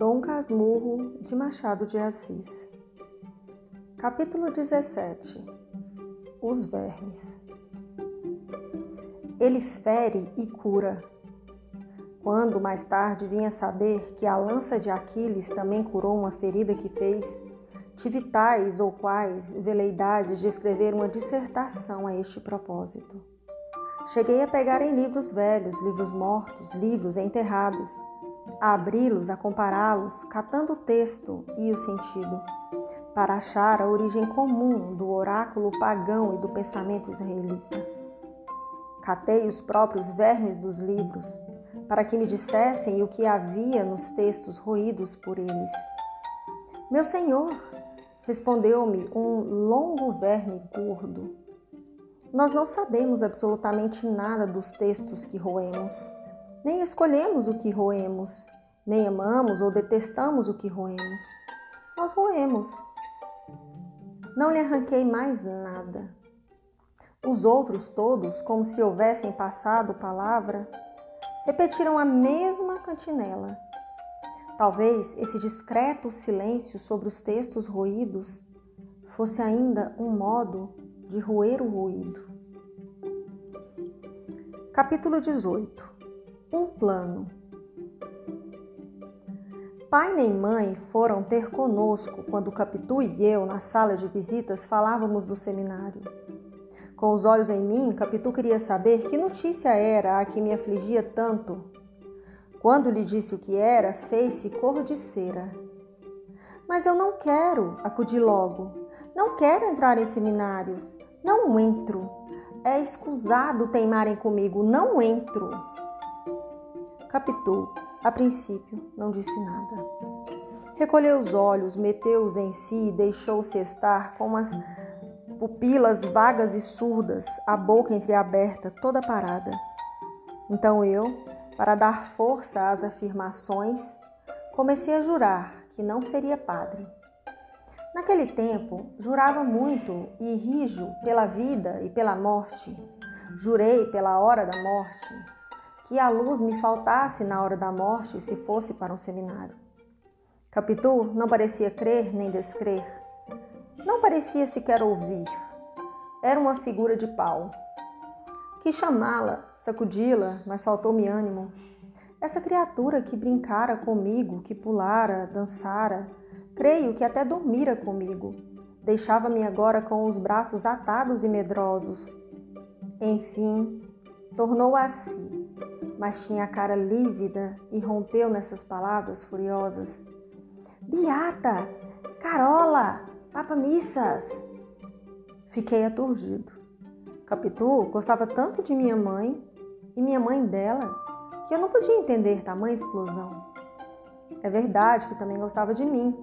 Dom Casmurro, de Machado de Assis. Capítulo 17. Os vermes. Ele fere e cura. Quando mais tarde vinha saber que a lança de Aquiles também curou uma ferida que fez, tive tais ou quais veleidades de escrever uma dissertação a este propósito. Cheguei a pegar em livros velhos, livros mortos, livros enterrados, a abri-los, a compará-los, catando o texto e o sentido, para achar a origem comum do oráculo pagão e do pensamento israelita. Catei os próprios vermes dos livros, para que me dissessem o que havia nos textos roídos por eles. Meu senhor, respondeu-me um longo verme gordo, nós não sabemos absolutamente nada dos textos que roemos. Nem escolhemos o que roemos, nem amamos ou detestamos o que roemos. Nós roemos. Não lhe arranquei mais nada. Os outros todos, como se houvessem passado palavra, repetiram a mesma cantinela. Talvez esse discreto silêncio sobre os textos roídos fosse ainda um modo de roer o ruído. Capítulo 18. Um plano. Pai nem mãe foram ter conosco quando Capitu e eu, na sala de visitas, falávamos do seminário. Com os olhos em mim, Capitu queria saber que notícia era a que me afligia tanto. Quando lhe disse o que era, fez-se cor de cera. Mas eu não quero, acudi logo. Não quero entrar em seminários. Não entro. É escusado teimarem comigo. Não entro. Capitu, a princípio, não disse nada. Recolheu os olhos, meteu-os em si e deixou-se estar com as pupilas vagas e surdas, a boca entreaberta, toda parada. Então eu, para dar força às afirmações, comecei a jurar que não seria padre. Naquele tempo, jurava muito e rijo pela vida e pela morte. Jurei pela hora da morte, que a luz me faltasse na hora da morte se fosse para um seminário. Capitu não parecia crer nem descrer. Não parecia sequer ouvir. Era uma figura de pau. Quis chamá-la, sacudi-la, mas faltou-me ânimo. Essa criatura que brincara comigo, que pulara, dançara, creio que até dormira comigo, deixava-me agora com os braços atados e medrosos. Enfim, tornou a si. Mas tinha a cara lívida e rompeu nessas palavras furiosas. Beata! Carola! Papamissas! Fiquei aturdido. Capitu gostava tanto de minha mãe e minha mãe dela que eu não podia entender tamanha explosão. É verdade que também gostava de mim.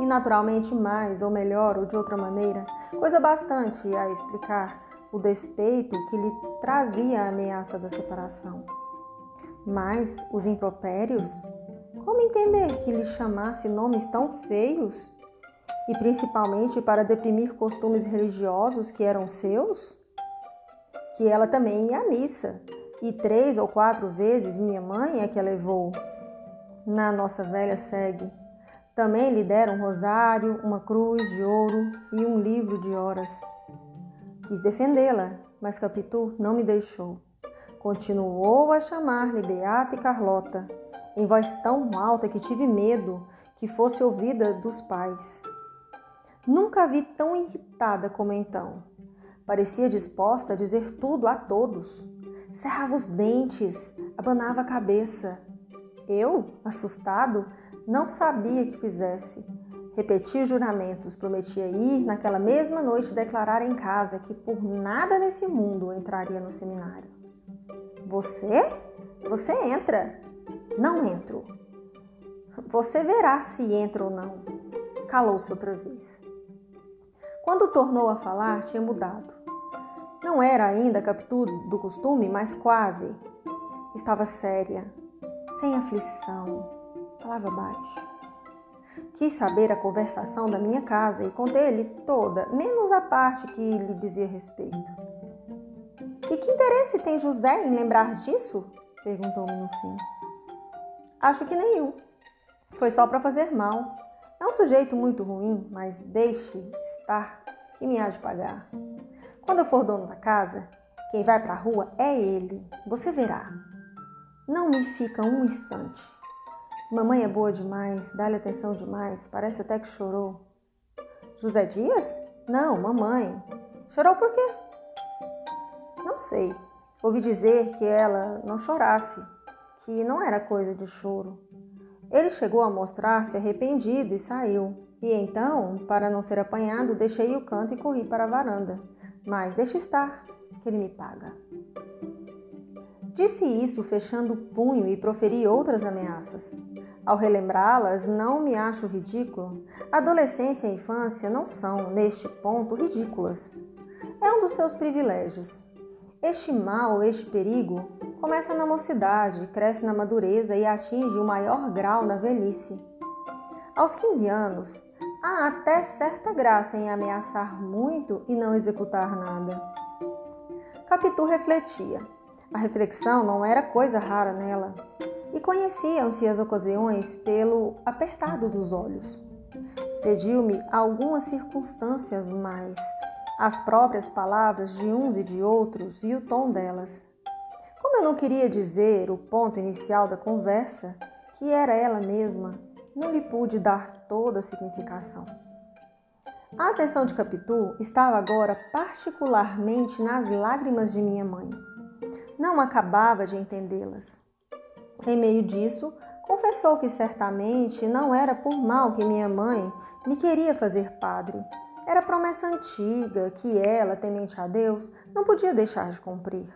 E naturalmente mais, ou melhor, ou de outra maneira, coisa bastante a explicar o despeito que lhe trazia a ameaça da separação. Mas os impropérios? Como entender que lhe chamasse nomes tão feios? E principalmente para deprimir costumes religiosos que eram seus? Que ela também ia à missa, e 3 ou 4 vezes minha mãe é que a levou. Na nossa velha segue. Também lhe deram um rosário, uma cruz de ouro e um livro de horas. Quis defendê-la, mas Capitu não me deixou. Continuou a chamar-lhe Beata e Carlota, em voz tão alta que tive medo que fosse ouvida dos pais. Nunca a vi tão irritada como então. Parecia disposta a dizer tudo a todos. Cerrava os dentes, abanava a cabeça. Eu, assustado, não sabia o que fizesse. Repeti juramentos, prometia ir naquela mesma noite declarar em casa que por nada nesse mundo entraria no seminário. Você? Você entra? Não entro. Você verá se entra ou não. Calou-se outra vez. Quando tornou a falar, tinha mudado. Não era ainda Capitu do costume, mas quase. Estava séria, sem aflição. Falava baixo. Quis saber a conversação da minha casa e contei-lhe toda, menos a parte que lhe dizia respeito. E que interesse tem José em lembrar disso? Perguntou-me no fim. Acho que nenhum. Foi só para fazer mal. É um sujeito muito ruim, mas deixe estar que me há de pagar. Quando eu for dono da casa, quem vai para a rua é ele. Você verá. Não me fica um instante. Mamãe é boa demais, dá-lhe atenção demais, parece até que chorou. José Dias? Não, mamãe. Chorou por quê? Não sei. Ouvi dizer que ela não chorasse, que não era coisa de choro. Ele chegou a mostrar-se arrependido e saiu. E então, para não ser apanhado, deixei o canto e corri para a varanda. Mas deixe estar, que ele me paga. Disse isso fechando o punho e proferi outras ameaças. Ao relembrá-las, não me acho ridículo. Adolescência e a infância não são, neste ponto, ridículas. É um dos seus privilégios. Este mal, este perigo, começa na mocidade, cresce na madureza e atinge o maior grau na velhice. Aos 15 anos, há até certa graça em ameaçar muito e não executar nada. Capitu refletia. A reflexão não era coisa rara nela, e conheciam-se as ocasiões pelo apertado dos olhos. Pediu-me algumas circunstâncias mais, as próprias palavras de uns e de outros e o tom delas. Como eu não queria dizer o ponto inicial da conversa, que era ela mesma, não lhe pude dar toda a significação. A atenção de Capitu estava agora particularmente nas lágrimas de minha mãe. Não acabava de entendê-las. Em meio disso, confessou que certamente não era por mal que minha mãe me queria fazer padre. Era promessa antiga que ela, temente a Deus, não podia deixar de cumprir.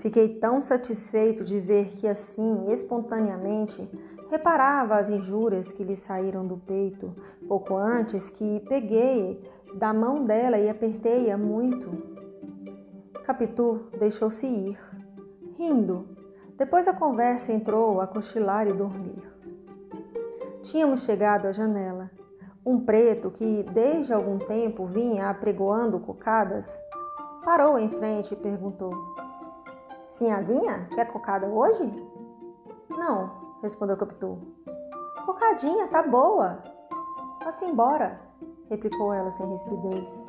Fiquei tão satisfeito de ver que assim, espontaneamente, reparava as injúrias que lhe saíram do peito, pouco antes que peguei da mão dela e apertei-a muito. Capitu deixou-se ir, rindo. Depois a conversa entrou a cochilar e dormir. Tínhamos chegado à janela. Um preto que desde algum tempo vinha apregoando cocadas, parou em frente e perguntou: Sinhazinha, quer cocada hoje? Não, respondeu Capitu. Cocadinha, tá boa. Vá-se embora, replicou ela sem rispidez.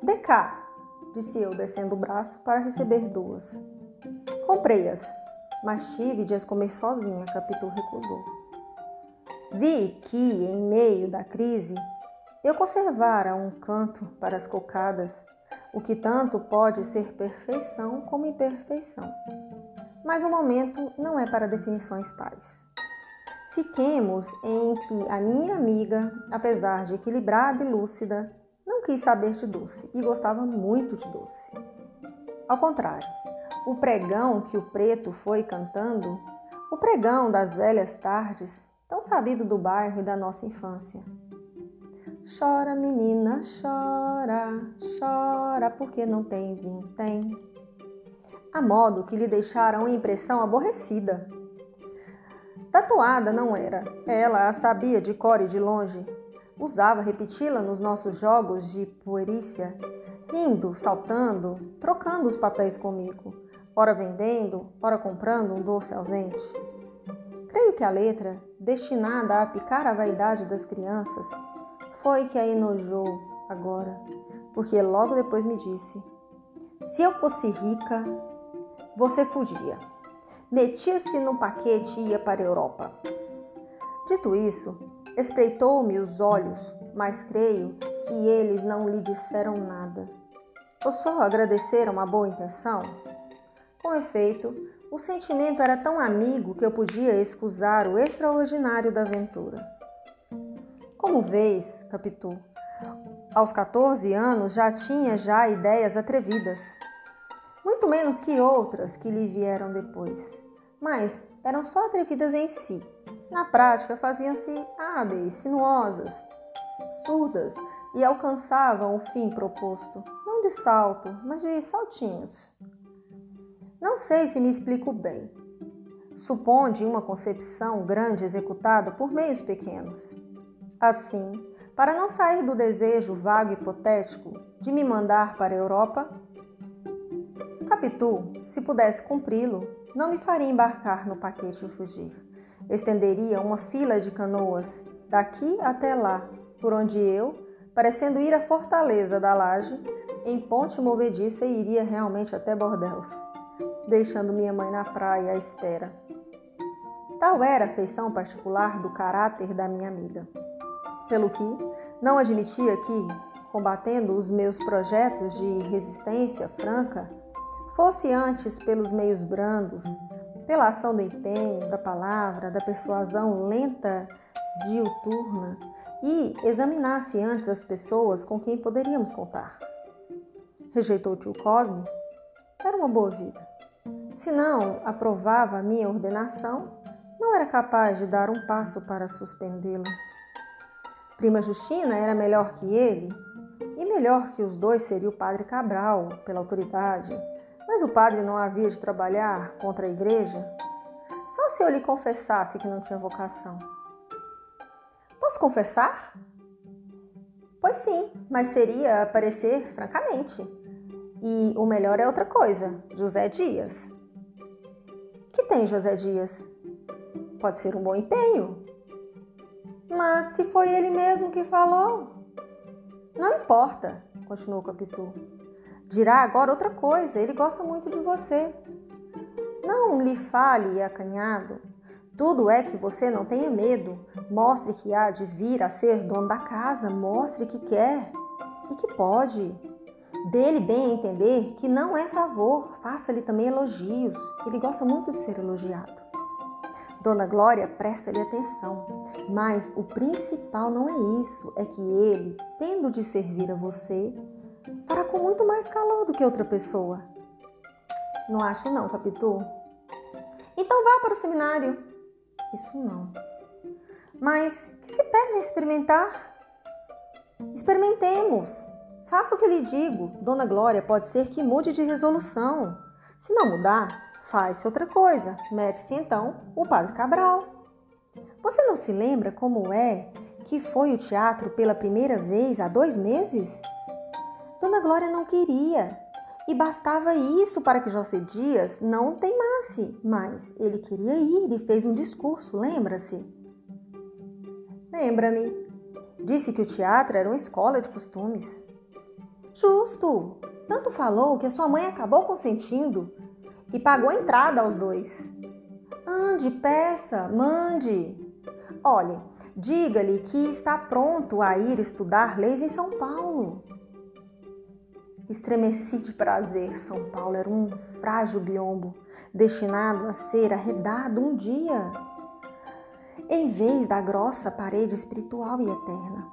De cá, disse eu, descendo o braço para receber duas. Comprei-as, mas tive de as comer sozinha, Capitu recusou. Vi que, em meio da crise, eu conservara um canto para as cocadas, o que tanto pode ser perfeição como imperfeição. Mas o momento não é para definições tais. Fiquemos em que a minha amiga, apesar de equilibrada e lúcida, não quis saber de doce e gostava muito de doce. Ao contrário, o pregão que o preto foi cantando, o pregão das velhas tardes, tão sabido do bairro e da nossa infância. Chora, menina, chora, chora, porque não tem vintém. A modo que lhe deixaram a impressão aborrecida. Tatuada não era, ela a sabia de cor e de longe. Usava repeti-la nos nossos jogos de puerícia, rindo, saltando, trocando os papéis comigo, ora vendendo, ora comprando um doce ausente. Creio que a letra, destinada a picar a vaidade das crianças, foi que a enojou agora, porque logo depois me disse: se eu fosse rica, você fugia, metia-se no paquete e ia para a Europa. Dito isso, espreitou-me os olhos, mas creio que eles não lhe disseram nada. Ou só agradeceram a boa intenção? Com efeito, o sentimento era tão amigo que eu podia escusar o extraordinário da aventura. Como vês, Capitu, aos 14 anos já tinha ideias atrevidas. Muito menos que outras que lhe vieram depois. Mas eram só atrevidas em si. Na prática, faziam-se hábeis, sinuosas, surdas e alcançavam o fim proposto, não de salto, mas de saltinhos. Não sei se me explico bem. Suponde uma concepção grande executada por meios pequenos. Assim, para não sair do desejo vago e hipotético de me mandar para a Europa, Capitu, se pudesse cumpri-lo, não me faria embarcar no paquete e fugir. estenderia uma fila de canoas, daqui até lá, por onde eu, parecendo ir à Fortaleza da Laje, em ponte movediça iria realmente até Bordéus, deixando minha mãe na praia à espera. Tal era a feição particular do caráter da minha amiga, pelo que não admitia que, combatendo os meus projetos de resistência franca, fosse antes pelos meios brandos, pela ação do empenho, da palavra, da persuasão lenta, diuturna, e examinasse antes as pessoas com quem poderíamos contar. Rejeitou o tio Cosme? Era uma boa vida. Se não aprovava a minha ordenação, não era capaz de dar um passo para suspendê-la. Prima Justina era melhor que ele, e melhor que os dois seria o padre Cabral, pela autoridade. Mas o padre não havia de trabalhar contra a igreja? Só se eu lhe confessasse que não tinha vocação. Posso confessar? Pois sim, mas seria aparecer francamente. E o melhor é outra coisa, José Dias. Que tem José Dias? Pode ser um bom empenho. Mas se foi ele mesmo que falou? Não importa, continuou Capitu. Dirá agora outra coisa, ele gosta muito de você. Não lhe fale acanhado. Tudo é que você não tenha medo. Mostre que há de vir a ser dono da casa. Mostre que quer e que pode. Dê-lhe bem a entender que não é favor. Faça-lhe também elogios. Ele gosta muito de ser elogiado. Dona Glória presta-lhe atenção. Mas o principal não é isso. É que ele, tendo de servir a você, fará com muito mais calor do que outra pessoa. Não acho não, Capitu. Então vá para o seminário. Isso não. Mas que se perde em experimentar? Experimentemos. Faça o que lhe digo. Dona Glória pode ser que mude de resolução. Se não mudar, faz-se outra coisa. Mete-se então o padre Cabral. Você não se lembra como é que foi o teatro pela primeira vez há 2 meses? Dona Glória não queria, e bastava isso para que José Dias não teimasse, mas ele queria ir e fez um discurso, lembra-se? Lembra-me. Disse que o teatro era uma escola de costumes. Justo! Tanto falou que a sua mãe acabou consentindo e pagou a entrada aos 2. Ande, peça, mande. Olhe, diga-lhe que está pronto a ir estudar leis em São Paulo. Estremeci de prazer. São Paulo era um frágil biombo, destinado a ser arredado um dia, em vez da grossa parede espiritual e eterna.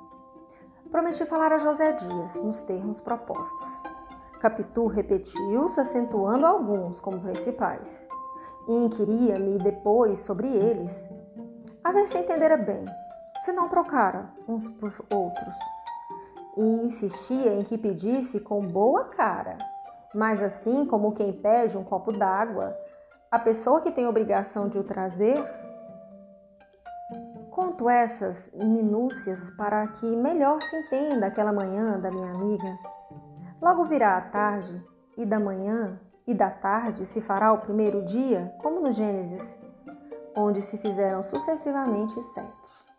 Prometi falar a José Dias, nos termos propostos. Capitu repetiu-se, acentuando alguns como principais, e inquiria-me depois sobre eles, a ver se entendera bem, se não trocaram uns por outros. E insistia em que pedisse com boa cara, mas assim como quem pede um copo d'água, a pessoa que tem obrigação de o trazer. Conto essas minúcias para que melhor se entenda aquela manhã da minha amiga. Logo virá a tarde, e da manhã e da tarde se fará o primeiro dia, como no Gênesis, onde se fizeram sucessivamente 7.